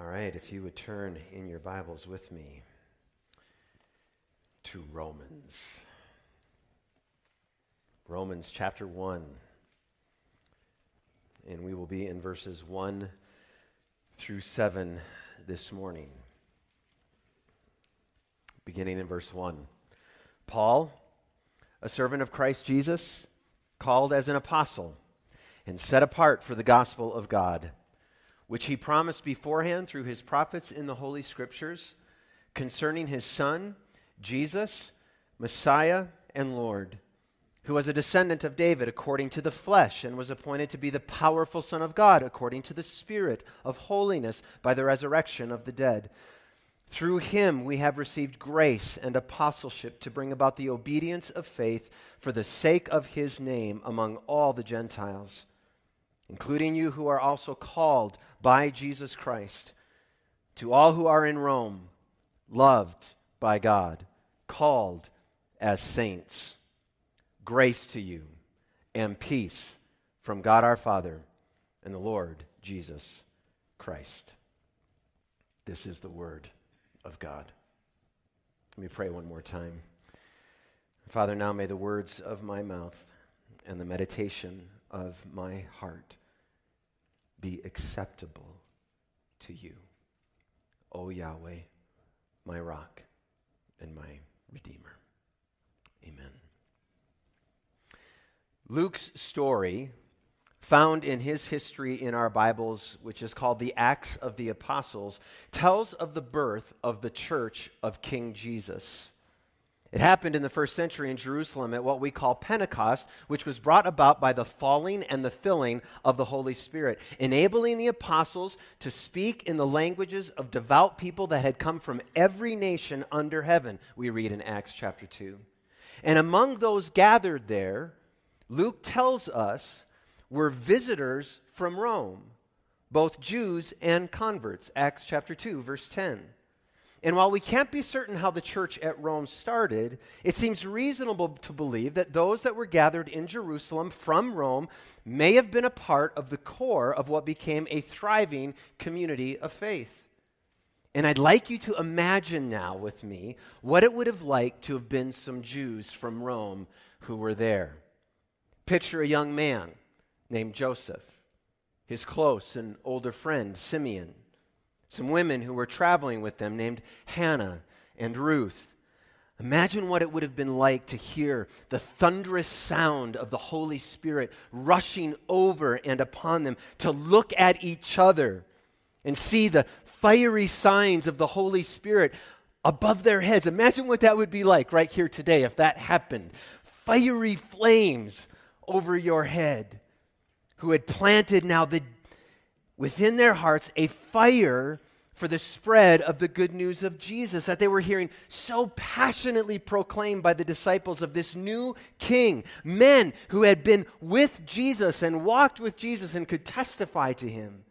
All right, if you would turn in your Bibles with me to Romans. Romans chapter 1. And we will be in verses 1 through 7 this morning. Beginning in verse 1. Paul, a servant of Christ Jesus, called as an apostle and set apart for the gospel of God, which he promised beforehand through his prophets in the Holy Scriptures, concerning his Son, Jesus, Messiah and Lord, who was a descendant of David according to the flesh and was appointed to be the powerful Son of God according to the Spirit of holiness by the resurrection of the dead. Through him we have received grace and apostleship to bring about the obedience of faith for the sake of his name among all the Gentiles, including you who are also called by Jesus Christ. To all who are in Rome, loved by God, called as saints, grace to you and peace from God our Father and the Lord Jesus Christ. This is the word of God. Let me pray one more time. Father, now may the words of my mouth and the meditation of my heart be acceptable to you, O Yahweh, my rock and my redeemer. Amen. Luke's story, found in his history in our Bibles, which is called the Acts of the Apostles, tells of the birth of the church of King Jesus. It happened in the first century in Jerusalem at what we call Pentecost, which was brought about by the falling and the filling of the Holy Spirit, enabling the apostles to speak in the languages of devout people that had come from every nation under heaven, we read in Acts chapter 2. And among those gathered there, Luke tells us, were visitors from Rome, both Jews and converts, Acts chapter 2, verse 10. And while we can't be certain how the church at Rome started, it seems reasonable to believe that those that were gathered in Jerusalem from Rome may have been a part of the core of what became a thriving community of faith. And I'd like you to imagine now with me what it would have liked to have been some Jews from Rome who were there. Picture a young man named Joseph, his close and older friend Simeon, some women who were traveling with them named Hannah and Ruth. Imagine what it would have been like to hear the thunderous sound of the Holy Spirit rushing over and upon them, to look at each other and see the fiery signs of the Holy Spirit above their heads. Imagine what that would be like right here today if that happened. Fiery flames over your head, who had planted now within their hearts a fire for the spread of the good news of Jesus that they were hearing so passionately proclaimed by the disciples of this new king, men who had been with Jesus and walked with Jesus and could testify to him.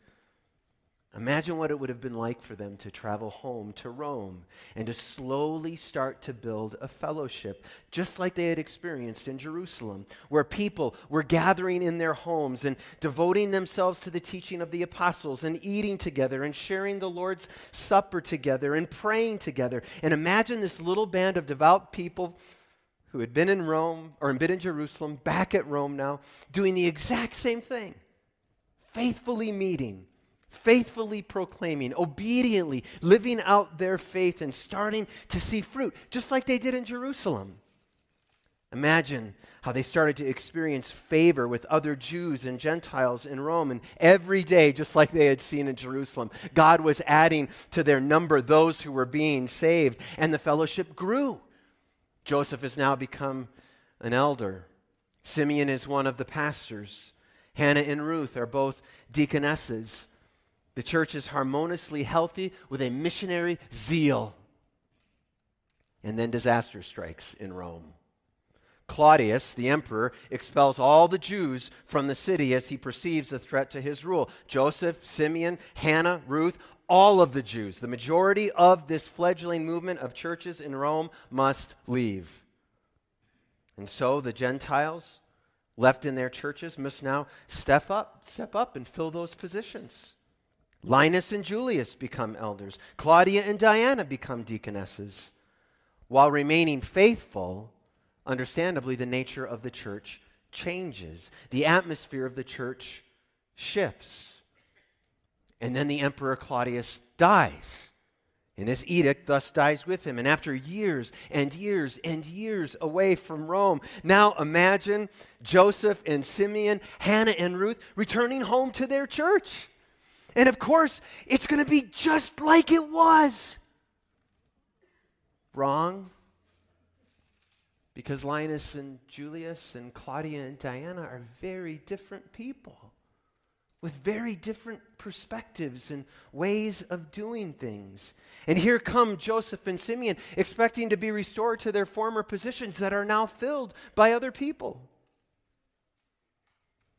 Imagine what it would have been like for them to travel home to Rome and to slowly start to build a fellowship, just like they had experienced in Jerusalem, where people were gathering in their homes and devoting themselves to the teaching of the apostles and eating together and sharing the Lord's Supper together and praying together. And imagine this little band of devout people who had been in Rome, or been in Jerusalem, back at Rome now, doing the exact same thing, faithfully meeting, faithfully proclaiming, obediently living out their faith and starting to see fruit, just like they did in Jerusalem. Imagine how they started to experience favor with other Jews and Gentiles in Rome, and every day, just like they had seen in Jerusalem, God was adding to their number those who were being saved, and the fellowship grew. Joseph has now become an elder. Simeon is one of the pastors. Hannah and Ruth are both deaconesses. The church is harmoniously healthy with a missionary zeal. And then disaster strikes in Rome. Claudius, the emperor, expels all the Jews from the city as he perceives a threat to his rule. Joseph, Simeon, Hannah, Ruth, all of the Jews, the majority of this fledgling movement of churches in Rome, must leave. And so the Gentiles left in their churches must now step up and fill those positions. Linus and Julius become elders. Claudia and Diana become deaconesses, while remaining faithful. Understandably, the nature of the church changes. The atmosphere of the church shifts. And then the Emperor Claudius dies. And this edict thus dies with him. And after years and years and years away from Rome, now imagine Joseph and Simeon, Hannah and Ruth returning home to their church. And of course, it's going to be just like it was. Wrong? Because Linus and Julius and Claudia and Diana are very different people with very different perspectives and ways of doing things. And here come Joseph and Simeon expecting to be restored to their former positions that are now filled by other people.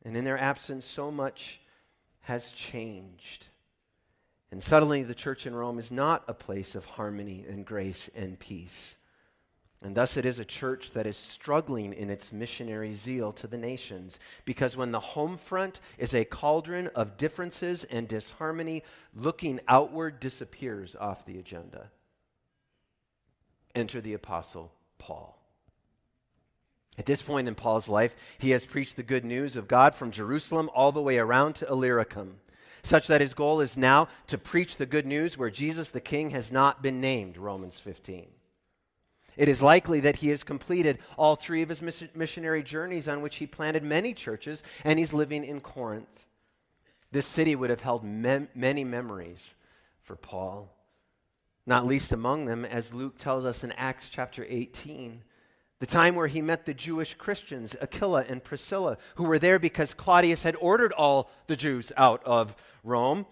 And in their absence, so much has changed. And suddenly the church in Rome is not a place of harmony and grace and peace. And thus it is a church that is struggling in its missionary zeal to the nations, because when the home front is a cauldron of differences and disharmony, looking outward disappears off the agenda. Enter the Apostle Paul. At this point in Paul's life, he has preached the good news of God from Jerusalem all the way around to Illyricum, such that his goal is now to preach the good news where Jesus the King has not been named, Romans 15. It is likely that he has completed all three of his missionary journeys on which he planted many churches, and he's living in Corinth. This city would have held many memories for Paul, not least among them, as Luke tells us in Acts chapter 18, the time where he met the Jewish Christians, Aquila and Priscilla, who were there because Claudius had ordered all the Jews out of Rome,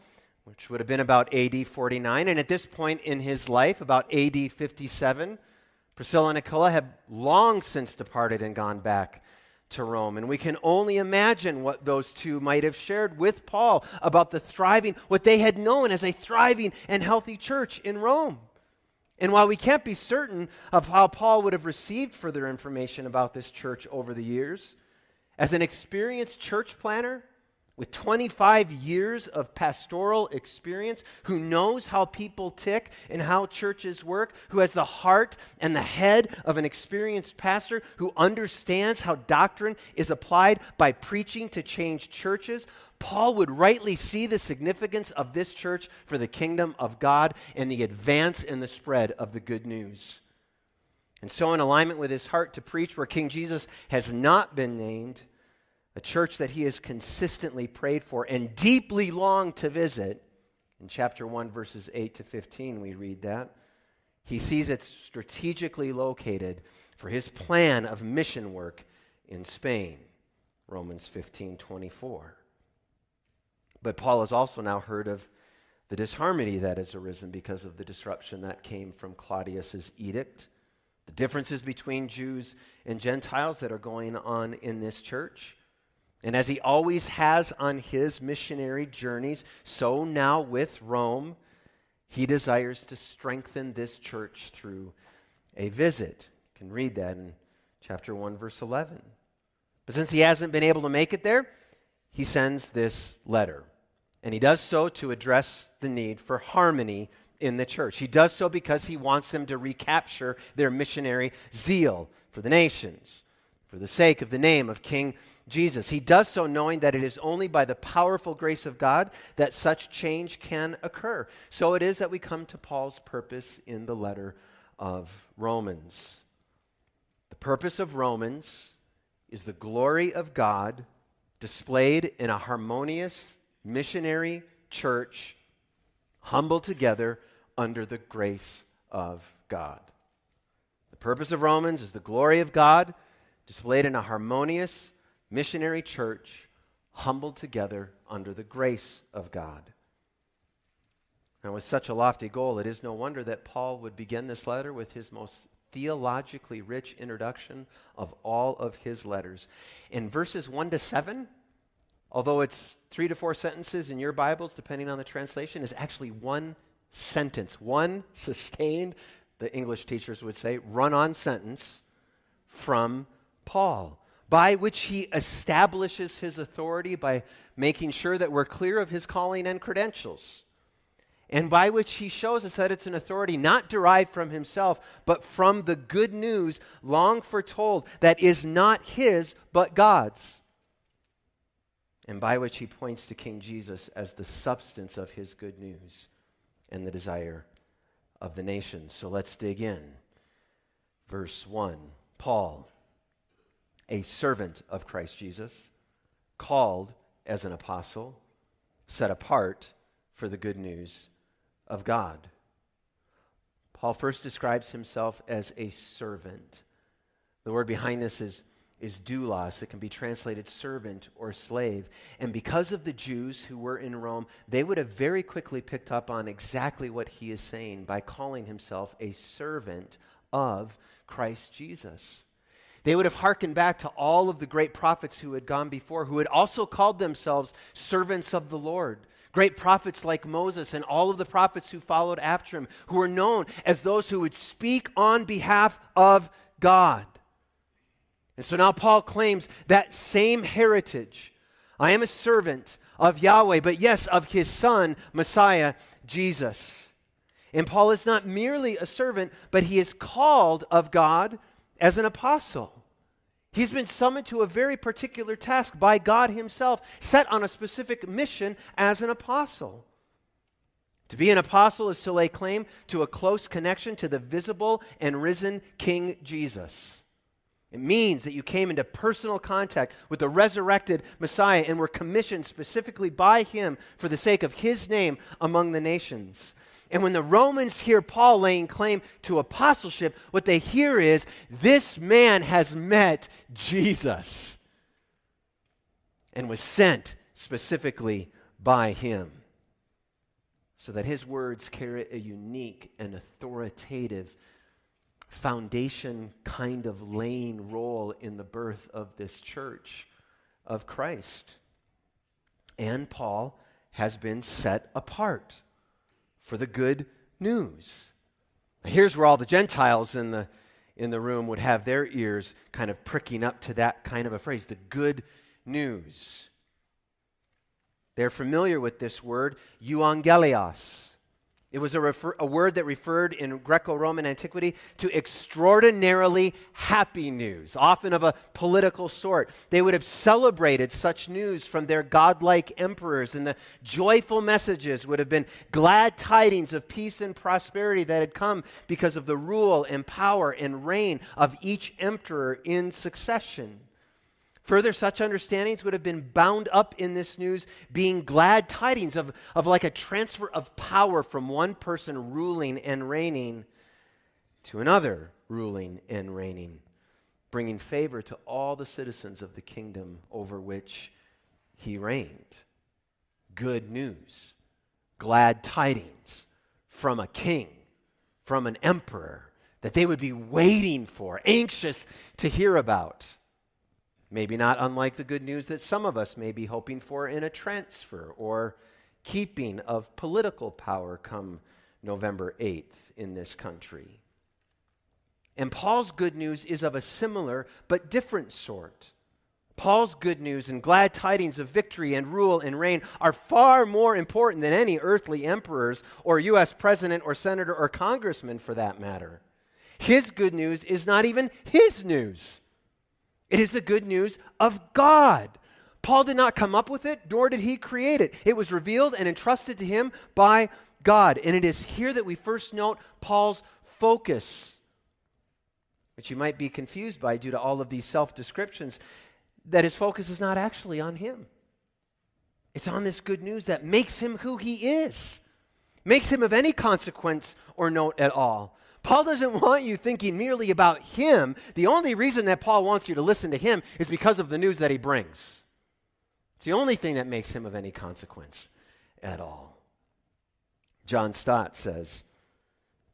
which would have been about AD 49. And at this point in his life, about AD 57, Priscilla and Aquila have long since departed and gone back to Rome. And we can only imagine what those two might have shared with Paul about what they had known as a thriving and healthy church in Rome. And while we can't be certain of how Paul would have received further information about this church over the years, as an experienced church planner with 25 years of pastoral experience, who knows how people tick and how churches work, who has the heart and the head of an experienced pastor, who understands how doctrine is applied by preaching to change churches, Paul would rightly see the significance of this church for the kingdom of God and the advance and the spread of the good news. And so, in alignment with his heart to preach where King Jesus has not been named, a church that he has consistently prayed for and deeply longed to visit. In chapter 1, verses 8 to 15, we read that. He sees it strategically located for his plan of mission work in Spain. Romans 15:24. But Paul has also now heard of the disharmony that has arisen because of the disruption that came from Claudius's edict, the differences between Jews and Gentiles that are going on in this church. And as he always has on his missionary journeys, so now with Rome, he desires to strengthen this church through a visit. You can read that in chapter 1, verse 11. But since he hasn't been able to make it there, he sends this letter. And he does so to address the need for harmony in the church. He does so because he wants them to recapture their missionary zeal for the nations, for the sake of the name of King Jesus. He does so knowing that it is only by the powerful grace of God that such change can occur. So it is that we come to Paul's purpose in the letter of Romans. The purpose of Romans is the glory of God displayed in a harmonious missionary church, humble together under the grace of God. The purpose of Romans is the glory of God displayed in a harmonious missionary church, humbled together under the grace of God. And with such a lofty goal, it is no wonder that Paul would begin this letter with his most theologically rich introduction of all of his letters. In verses 1 to 7, although it's 3 to 4 sentences in your Bibles, depending on the translation, is actually one sentence, one sustained, the English teachers would say, run-on sentence from Paul. by which he establishes his authority by making sure that we're clear of his calling and credentials, and by which he shows us that it's an authority not derived from himself, but from the good news long foretold that is not his, but God's, and by which he points to King Jesus as the substance of his good news and the desire of the nations. So let's dig in. Verse 1, Paul, a servant of Christ Jesus, called as an apostle, set apart for the good news of God. Paul first describes himself as a servant. The word behind this is doulos. It can be translated servant or slave. And because of the Jews who were in Rome, they would have very quickly picked up on exactly what he is saying by calling himself a servant of Christ Jesus. They would have hearkened back to all of the great prophets who had gone before, who had also called themselves servants of the Lord. Great prophets like Moses and all of the prophets who followed after him, who were known as those who would speak on behalf of God. And so now Paul claims that same heritage. I am a servant of Yahweh, but yes, of his son, Messiah, Jesus. And Paul is not merely a servant, but he is called of God as an apostle. He's been summoned to a very particular task by God himself, set on a specific mission as an apostle. To be an apostle is to lay claim to a close connection to the visible and risen King Jesus. It means that you came into personal contact with the resurrected Messiah and were commissioned specifically by him for the sake of his name among the nations. And when the Romans hear Paul laying claim to apostleship, what they hear is, this man has met Jesus and was sent specifically by him, so that his words carry a unique and authoritative foundation kind of laying role in the birth of this church of Christ. And Paul has been set apart for the good news. Here's where all the Gentiles in the room would have their ears kind of pricking up to that kind of a phrase, the good news. They're familiar with this word, euangelios. It was a word that referred in Greco-Roman antiquity to extraordinarily happy news, often of a political sort. They would have celebrated such news from their godlike emperors, and the joyful messages would have been glad tidings of peace and prosperity that had come because of the rule and power and reign of each emperor in succession. Further, such understandings would have been bound up in this news, being glad tidings of like a transfer of power from one person ruling and reigning to another ruling and reigning, bringing favor to all the citizens of the kingdom over which he reigned. Good news, glad tidings from a king, from an emperor, that they would be waiting for, anxious to hear about. Maybe not unlike the good news that some of us may be hoping for in a transfer or keeping of political power come November 8th in this country. And Paul's good news is of a similar but different sort. Paul's good news and glad tidings of victory and rule and reign are far more important than any earthly emperors or U.S. president or senator or congressman for that matter. His good news is not even his news. It is the good news of God. Paul did not come up with it, nor did he create it. It was revealed and entrusted to him by God. And it is here that we first note Paul's focus, which you might be confused by due to all of these self-descriptions, that his focus is not actually on him. It's on this good news that makes him who he is, makes him of any consequence or note at all. Paul doesn't want you thinking merely about him. The only reason that Paul wants you to listen to him is because of the news that he brings. It's the only thing that makes him of any consequence at all. John Stott says,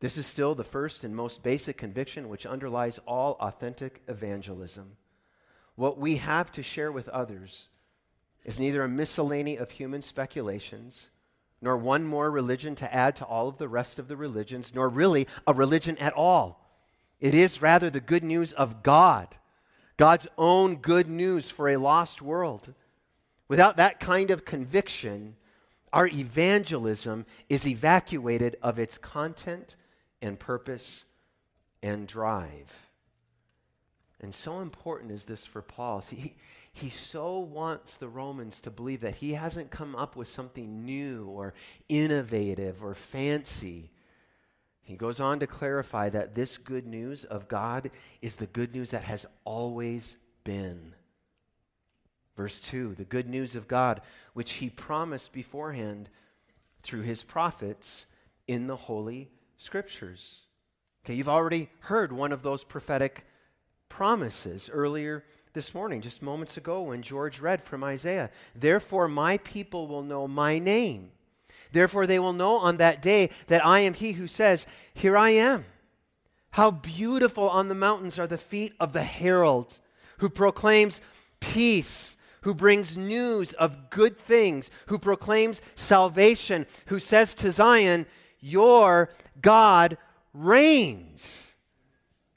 "This is still the first and most basic conviction which underlies all authentic evangelism. What we have to share with others is neither a miscellany of human speculations, nor one more religion to add to all of the rest of the religions, nor really a religion at all. It is rather the good news of God, God's own good news for a lost world. Without that kind of conviction, our evangelism is evacuated of its content and purpose and drive. And so important is this for Paul. See, he so wants the Romans to believe that he hasn't come up with something new or innovative or fancy. He goes on to clarify that this good news of God is the good news that has always been. Verse 2, the good news of God, which he promised beforehand through his prophets in the Holy Scriptures. Okay, you've already heard one of those prophetic promises earlier this morning, just moments ago when George read from Isaiah. Therefore, my people will know my name. Therefore, they will know on that day that I am he who says, here I am. How beautiful on the mountains are the feet of the herald who proclaims peace, who brings news of good things, who proclaims salvation, who says to Zion, your God reigns.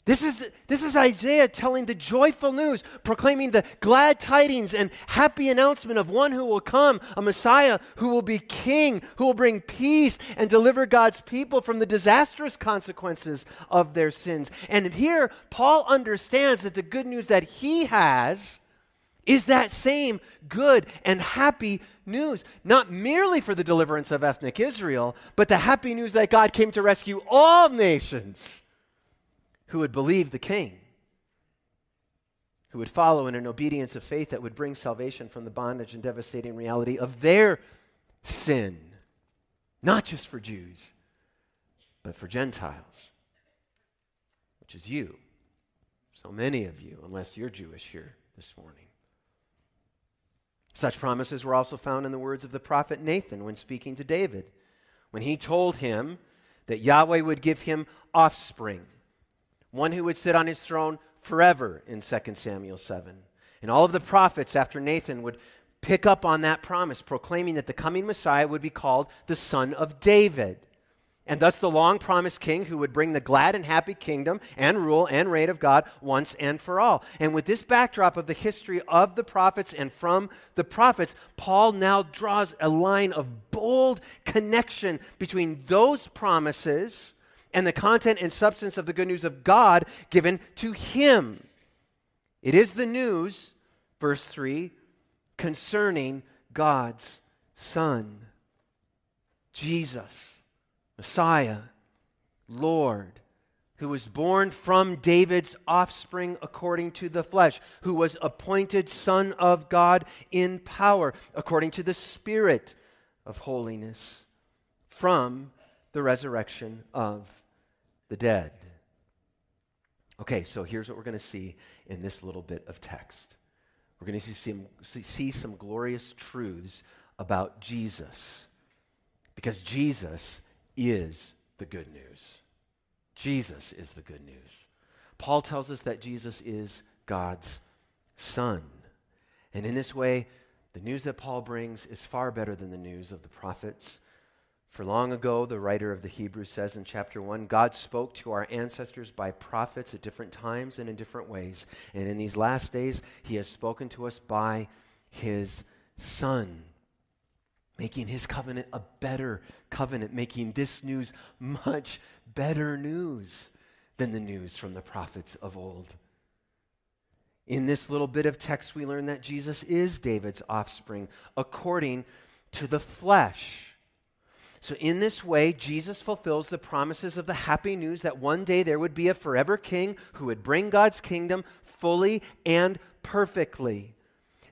This is Isaiah telling the joyful news, proclaiming the glad tidings and happy announcement of one who will come, a Messiah who will be king, who will bring peace and deliver God's people from the disastrous consequences of their sins. And here, Paul understands that the good news that he has is that same good and happy news, not merely for the deliverance of ethnic Israel, but the happy news that God came to rescue all nations who would believe the King, who would follow in an obedience of faith that would bring salvation from the bondage and devastating reality of their sin, not just for Jews, but for Gentiles, which is you, so many of you, unless you're Jewish here this morning. Such promises were also found in the words of the prophet Nathan when speaking to David, when he told him that Yahweh would give him offspring, one who would sit on his throne forever in 2 Samuel 7. And all of the prophets after Nathan would pick up on that promise, proclaiming that the coming Messiah would be called the Son of David, and thus the long-promised king who would bring the glad and happy kingdom and rule and reign of God once and for all. And with this backdrop of the history of the prophets and from the prophets, Paul now draws a line of bold connection between those promises and the content and substance of the good news of God given to him. It is the news, verse 3, concerning God's Son, Jesus, Messiah, Lord, who was born from David's offspring according to the flesh, who was appointed Son of God in power, according to the Spirit of holiness, from the resurrection of the dead. Okay, so here's what we're going to see in this little bit of text. We're going to see some glorious truths about Jesus, because Jesus is the good news. Jesus is the good news. Paul tells us that Jesus is God's Son. And in this way, the news that Paul brings is far better than the news of the prophets. For long ago, the writer of the Hebrews says in chapter 1, God spoke to our ancestors by prophets at different times and in different ways. And in these last days, he has spoken to us by his Son, making his covenant a better covenant, making this news much better news than the news from the prophets of old. In this little bit of text, we learn that Jesus is David's offspring according to the flesh. So in this way, Jesus fulfills the promises of the happy news that one day there would be a forever king who would bring God's kingdom fully and perfectly.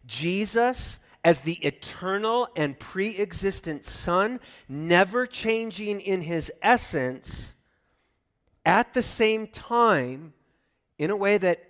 Jesus, as the eternal and pre-existent Son, never changing in his essence, at the same time, in a way that,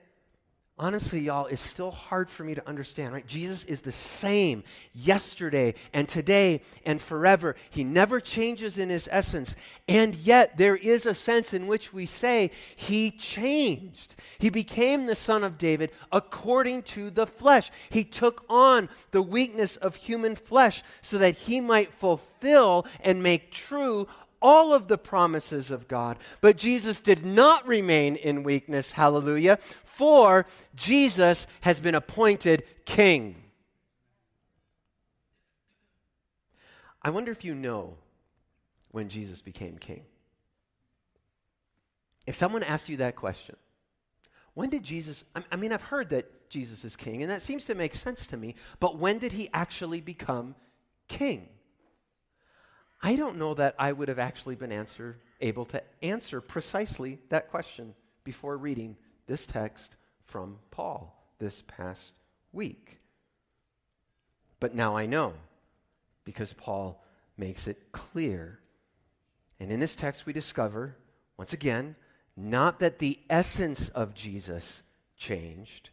honestly, y'all, it's still hard for me to understand, right? Jesus is the same yesterday and today and forever. He never changes in his essence. And yet there is a sense in which we say he changed. He became the Son of David according to the flesh. He took on the weakness of human flesh so that he might fulfill and make true all of the promises of God. But Jesus did not remain in weakness, hallelujah, for Jesus has been appointed king. I wonder if you know when Jesus became king. If someone asked you that question, when did Jesus, I mean, I've heard that Jesus is king, and that seems to make sense to me, but when did he actually become king? I don't know that I would have actually been able to answer precisely that question before reading this text from Paul this past week. But now I know, because Paul makes it clear. And in this text we discover, once again, not that the essence of Jesus changed.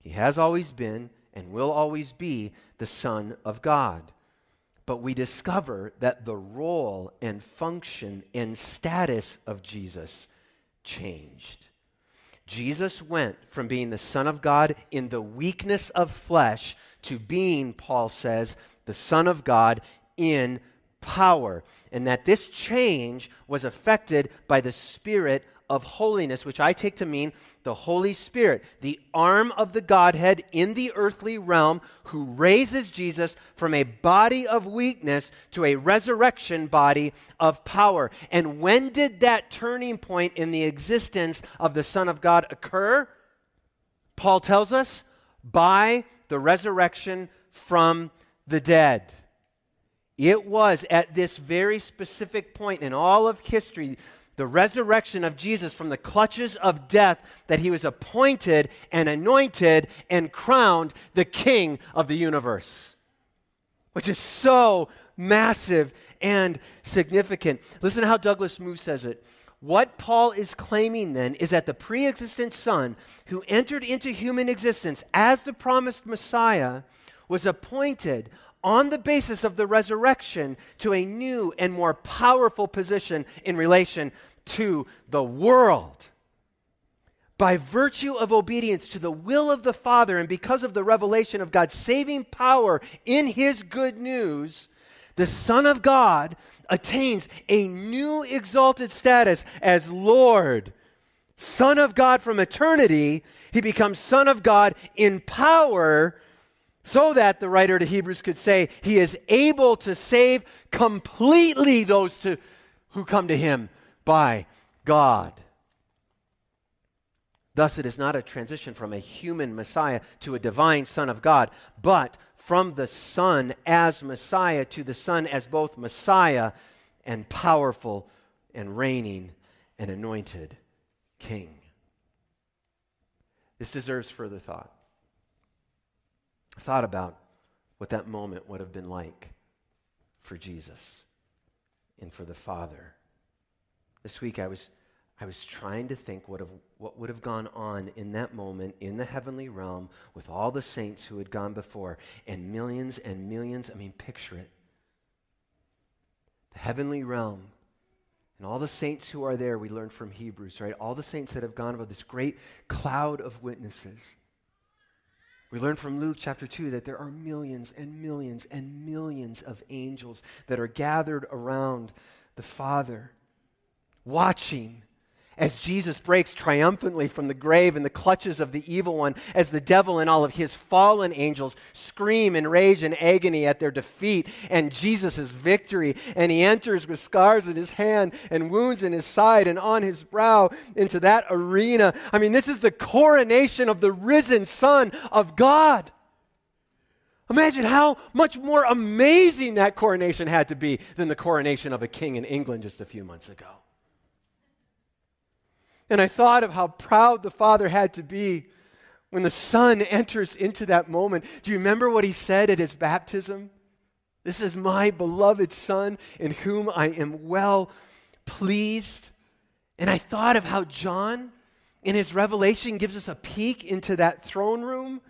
He has always been and will always be the Son of God. But we discover that the role and function and status of Jesus changed. Jesus went from being the Son of God in the weakness of flesh to being, Paul says, the Son of God in power. And that this change was affected by the Spirit of holiness, which I take to mean the Holy Spirit, the arm of the Godhead in the earthly realm, who raises Jesus from a body of weakness to a resurrection body of power. And when did that turning point in the existence of the Son of God occur? Paul tells us, by the resurrection from the dead. It was at this very specific point in all of history, the resurrection of Jesus from the clutches of death, that he was appointed and anointed and crowned the King of the universe, which is so massive and significant. Listen to how Douglas Moo says it. What Paul is claiming then is that the pre-existent Son, who entered into human existence as the promised Messiah, was appointed on the basis of the resurrection to a new and more powerful position in relation to the world. By virtue of obedience to the will of the Father and because of the revelation of God's saving power in his good news, the Son of God attains a new exalted status as Lord. Son of God from eternity, he becomes Son of God in power, so that the writer to Hebrews could say he is able to save completely those who come to him by God. Thus, it is not a transition from a human Messiah to a divine Son of God, but from the Son as Messiah to the Son as both Messiah and powerful and reigning and anointed King. This deserves further thought. Thought about what that moment would have been like for Jesus and for the Father. This week I was trying to think what would have gone on in that moment in the heavenly realm with all the saints who had gone before, and millions, I mean, picture it. The heavenly realm and all the saints who are there, we learn from Hebrews, right? All the saints that have gone above, this great cloud of witnesses. We learn from Luke chapter 2 that there are millions and millions and millions of angels that are gathered around the Father, watching as Jesus breaks triumphantly from the grave and the clutches of the evil one, as the devil and all of his fallen angels scream in rage and agony at their defeat and Jesus' victory. And he enters with scars in his hand and wounds in his side and on his brow into that arena. I mean, this is the coronation of the risen Son of God. Imagine how much more amazing that coronation had to be than the coronation of a king in England just a few months ago. And I thought of how proud the Father had to be when the Son enters into that moment. Do you remember what he said at his baptism? This is my beloved Son in whom I am well pleased. And I thought of how John in his Revelation gives us a peek into that throne room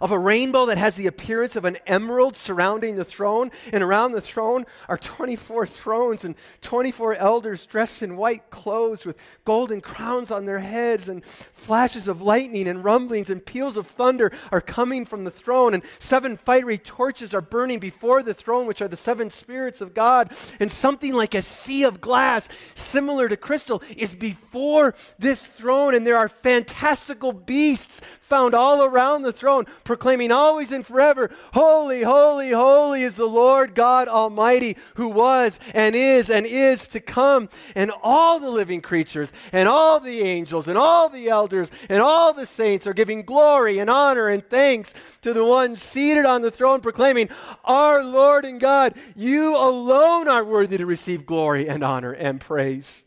of a rainbow that has the appearance of an emerald surrounding the throne, and around the throne are 24 thrones and 24 elders dressed in white clothes with golden crowns on their heads, and flashes of lightning and rumblings and peals of thunder are coming from the throne, and 7 fiery torches are burning before the throne, which are the 7 spirits of God, and something like a sea of glass similar to crystal is before this throne, and there are fantastical beasts found all around the throne, proclaiming always and forever, "Holy, holy, holy is the Lord God Almighty, who was and is to come." And all the living creatures and all the angels and all the elders and all the saints are giving glory and honor and thanks to the one seated on the throne, proclaiming, "Our Lord and God, you alone are worthy to receive glory and honor and praise."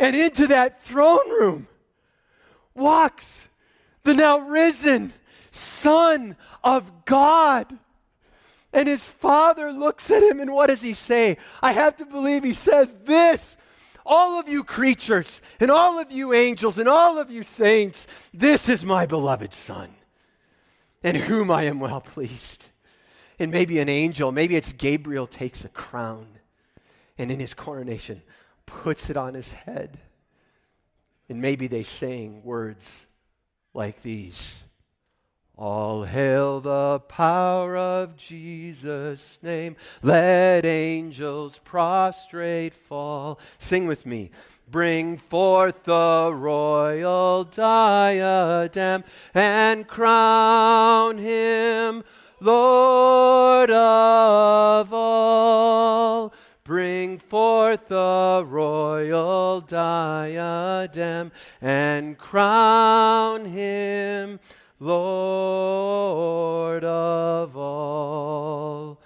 And into that throne room walks the now risen Son of God. And his Father looks at him, and what does he say? I have to believe he says this: "All of you creatures, and all of you angels, and all of you saints, this is my beloved Son, in whom I am well pleased." And maybe an angel, maybe it's Gabriel, takes a crown, and in his coronation puts it on his head. And maybe they sang words like these: "All hail the power of Jesus' name. Let angels prostrate fall." Sing with me. "Bring forth the royal diadem and crown him Lord of all. Bring forth the royal diadem and crown him Lord of all."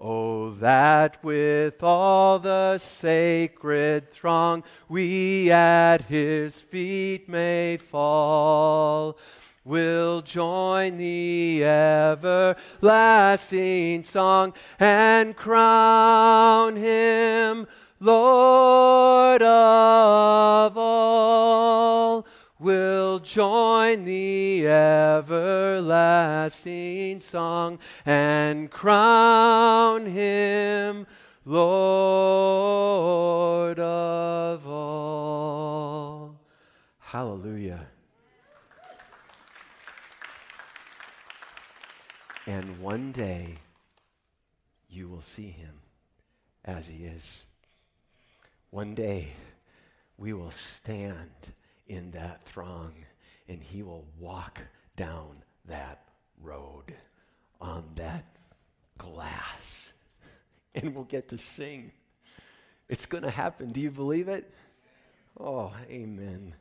Oh, that with all the sacred throng we at his feet may fall, we'll join the everlasting song and crown him Lord of all. We'll join the everlasting song and crown him Lord of all. Hallelujah. And one day you will see him as he is. One day we will stand in that throng, and he will walk down that road on that glass, and we'll get to sing. It's going to happen. Do you believe it? Oh, amen.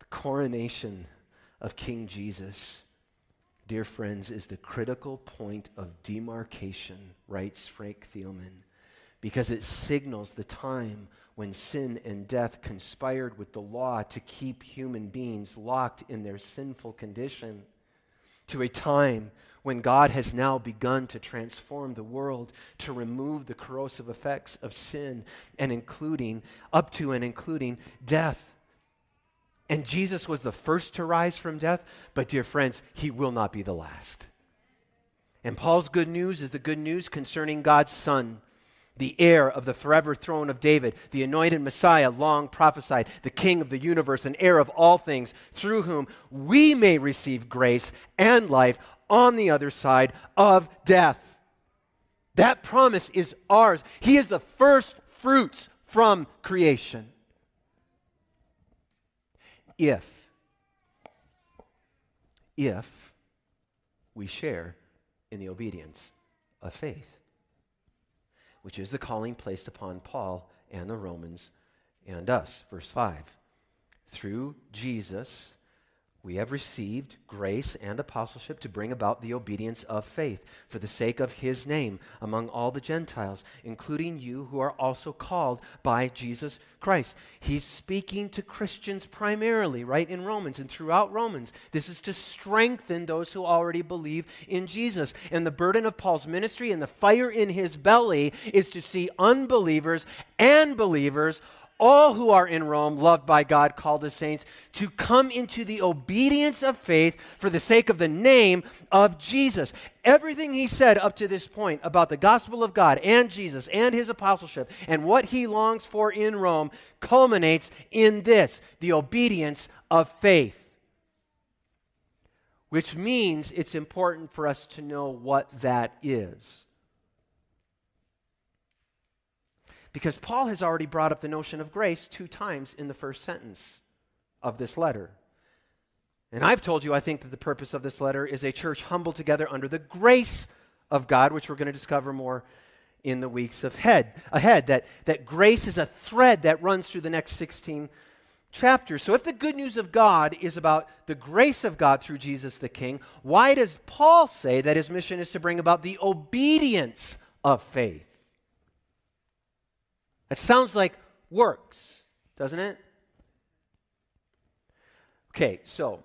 The coronation of King Jesus, dear friends, is the critical point of demarcation, writes Frank Thielman, because it signals the time when sin and death conspired with the law to keep human beings locked in their sinful condition, to a time when God has now begun to transform the world, to remove the corrosive effects of sin, and including, up to and including, death. And Jesus was the first to rise from death, but dear friends, he will not be the last. And Paul's good news is the good news concerning God's Son, the heir of the forever throne of David, the anointed Messiah long prophesied, the King of the universe and heir of all things, through whom we may receive grace and life on the other side of death. That promise is ours. He is the first fruits from creation. If we share in the obedience of faith, which is the calling placed upon Paul and the Romans and us. Verse 5, through Jesus we have received grace and apostleship to bring about the obedience of faith for the sake of his name among all the Gentiles, including you who are also called by Jesus Christ. He's speaking to Christians primarily, right, in Romans and throughout Romans. This is to strengthen those who already believe in Jesus. And the burden of Paul's ministry and the fire in his belly is to see unbelievers and believers all who are in Rome, loved by God, called as saints, to come into the obedience of faith for the sake of the name of Jesus. Everything he said up to this point about the gospel of God and Jesus and his apostleship and what he longs for in Rome culminates in this, the obedience of faith. Which means it's important for us to know what that is. Because Paul has already brought up the notion of grace 2 times in the first sentence of this letter. And I've told you, I think that the purpose of this letter is a church humbled together under the grace of God, which we're going to discover more in the weeks ahead, that grace is a thread that runs through the next 16 chapters. So if the good news of God is about the grace of God through Jesus the King, why does Paul say that his mission is to bring about the obedience of faith? That sounds like works, doesn't it? Okay, so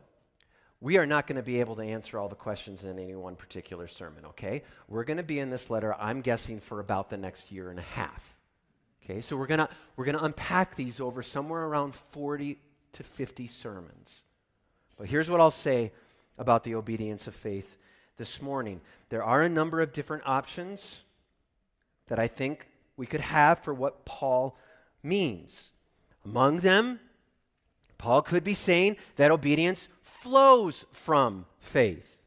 we are not going to be able to answer all the questions in any one particular sermon, okay? We're going to be in this letter, I'm guessing, for about the next year and a half. Okay, so we're going to unpack these over somewhere around 40 to 50 sermons. But here's what I'll say about the obedience of faith this morning. There are a number of different options that I think we could have for what Paul means. Among them, Paul could be saying that obedience flows from faith.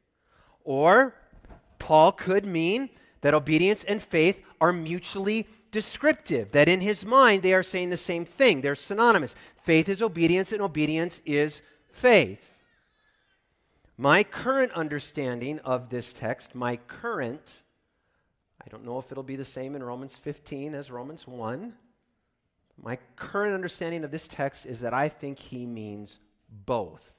Or Paul could mean that obedience and faith are mutually descriptive, that in his mind they are saying the same thing. They're synonymous. Faith is obedience and obedience is faith. My current understanding of this text, I don't know if it'll be the same in Romans 15 as Romans 1. My current understanding of this text is that I think he means both.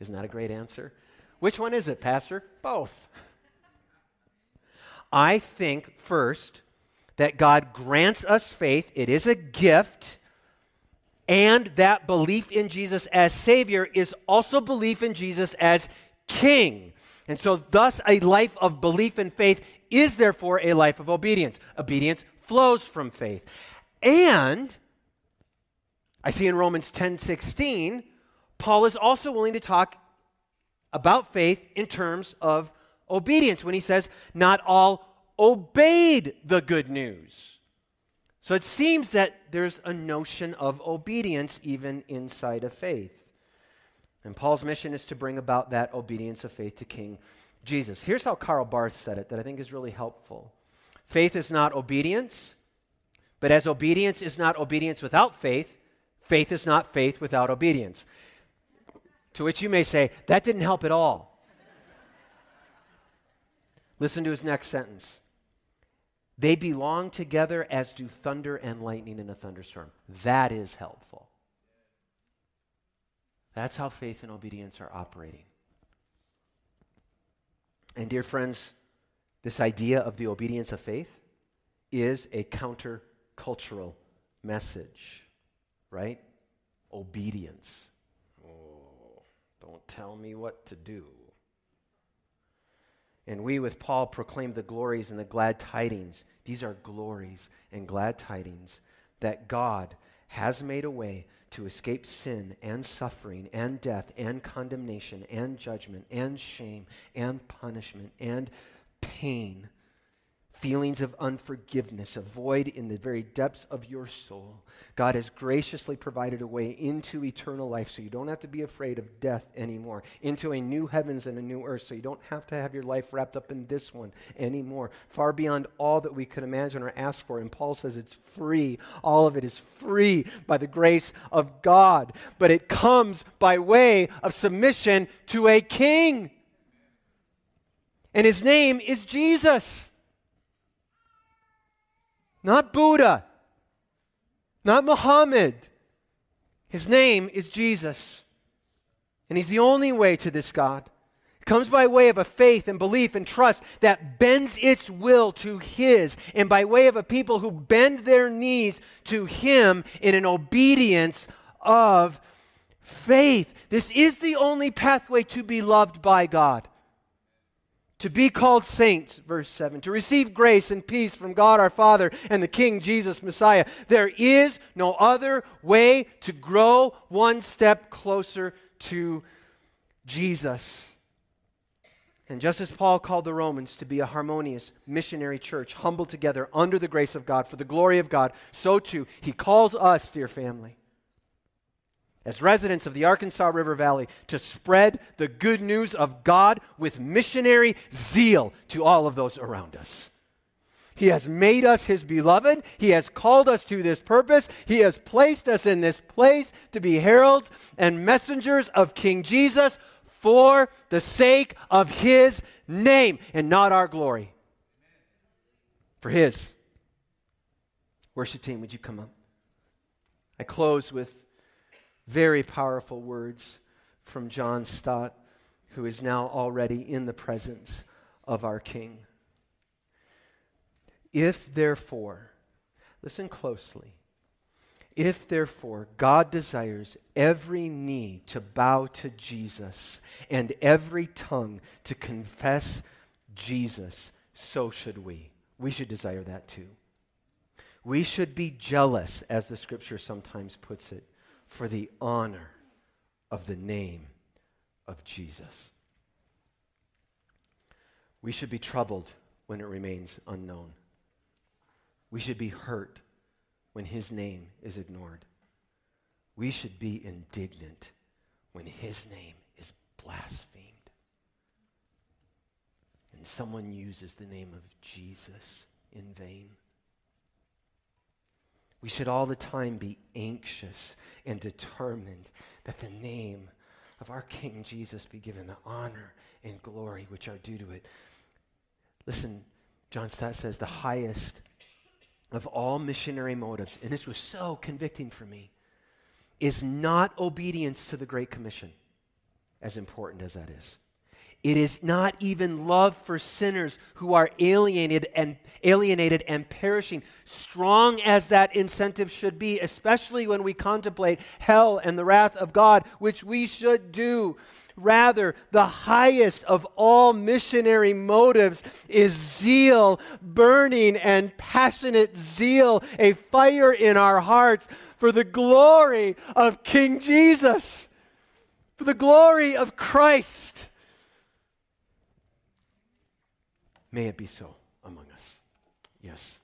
Isn't that a great answer? Which one is it, Pastor? Both. I think, first, that God grants us faith. It is a gift. And that belief in Jesus as Savior is also belief in Jesus as King. And so thus a life of belief and faith is therefore a life of obedience. Obedience flows from faith. And I see in Romans 10:16, Paul is also willing to talk about faith in terms of obedience when he says, not all obeyed the good news. So it seems that there's a notion of obedience even inside of faith. And Paul's mission is to bring about that obedience of faith to King Jesus. Here's how Karl Barth said it that I think is really helpful. Faith is not obedience, but as obedience is not obedience without faith, faith is not faith without obedience. To which you may say, that didn't help at all. Listen to his next sentence. They belong together as do thunder and lightning in a thunderstorm. That is helpful. That's how faith and obedience are operating. And dear friends, this idea of the obedience of faith is a counter-cultural message, right? Obedience. Oh, don't tell me what to do. And we with Paul proclaim the glories and the glad tidings. These are glories and glad tidings that God has made a way to escape sin and suffering and death and condemnation and judgment and shame and punishment and pain, feelings of unforgiveness, a void in the very depths of your soul. God has graciously provided a way into eternal life so you don't have to be afraid of death anymore, into a new heavens and a new earth so you don't have to have your life wrapped up in this one anymore, far beyond all that we could imagine or ask for. And Paul says it's free. All of it is free by the grace of God, but it comes by way of submission to a king. And his name is Jesus. Not Buddha, not Muhammad. His name is Jesus. And he's the only way to this God. It comes by way of a faith and belief and trust that bends its will to his, and by way of a people who bend their knees to him in an obedience of faith. This is the only pathway to be loved by God. To be called saints, verse 7, to receive grace and peace from God our Father and the King Jesus Messiah. There is no other way to grow one step closer to Jesus. And just as Paul called the Romans to be a harmonious missionary church, humbled together under the grace of God for the glory of God, so too he calls us, dear family, as residents of the Arkansas River Valley, to spread the good news of God with missionary zeal to all of those around us. He has made us His beloved. He has called us to this purpose. He has placed us in this place to be heralds and messengers of King Jesus for the sake of His name and not our glory. For His. Worship team, would you come up? I close with very powerful words from John Stott, who is now already in the presence of our King. If therefore, listen closely, if therefore God desires every knee to bow to Jesus and every tongue to confess Jesus, so should we. We should desire that too. We should be jealous, as the Scripture sometimes puts it, for the honor of the name of Jesus. We should be troubled when it remains unknown. We should be hurt when His name is ignored. We should be indignant when His name is blasphemed. And someone uses the name of Jesus in vain. We should all the time be anxious and determined that the name of our King Jesus be given the honor and glory which are due to it. Listen, John Stott says the highest of all missionary motives, and this was so convicting for me, is not obedience to the Great Commission, as important as that is. It is not even love for sinners who are alienated and perishing, strong as that incentive should be, especially when we contemplate hell and the wrath of God, which we should do. Rather, the highest of all missionary motives is zeal, burning and passionate zeal, a fire in our hearts for the glory of King Jesus, for the glory of Christ. May it be so among us. Yes.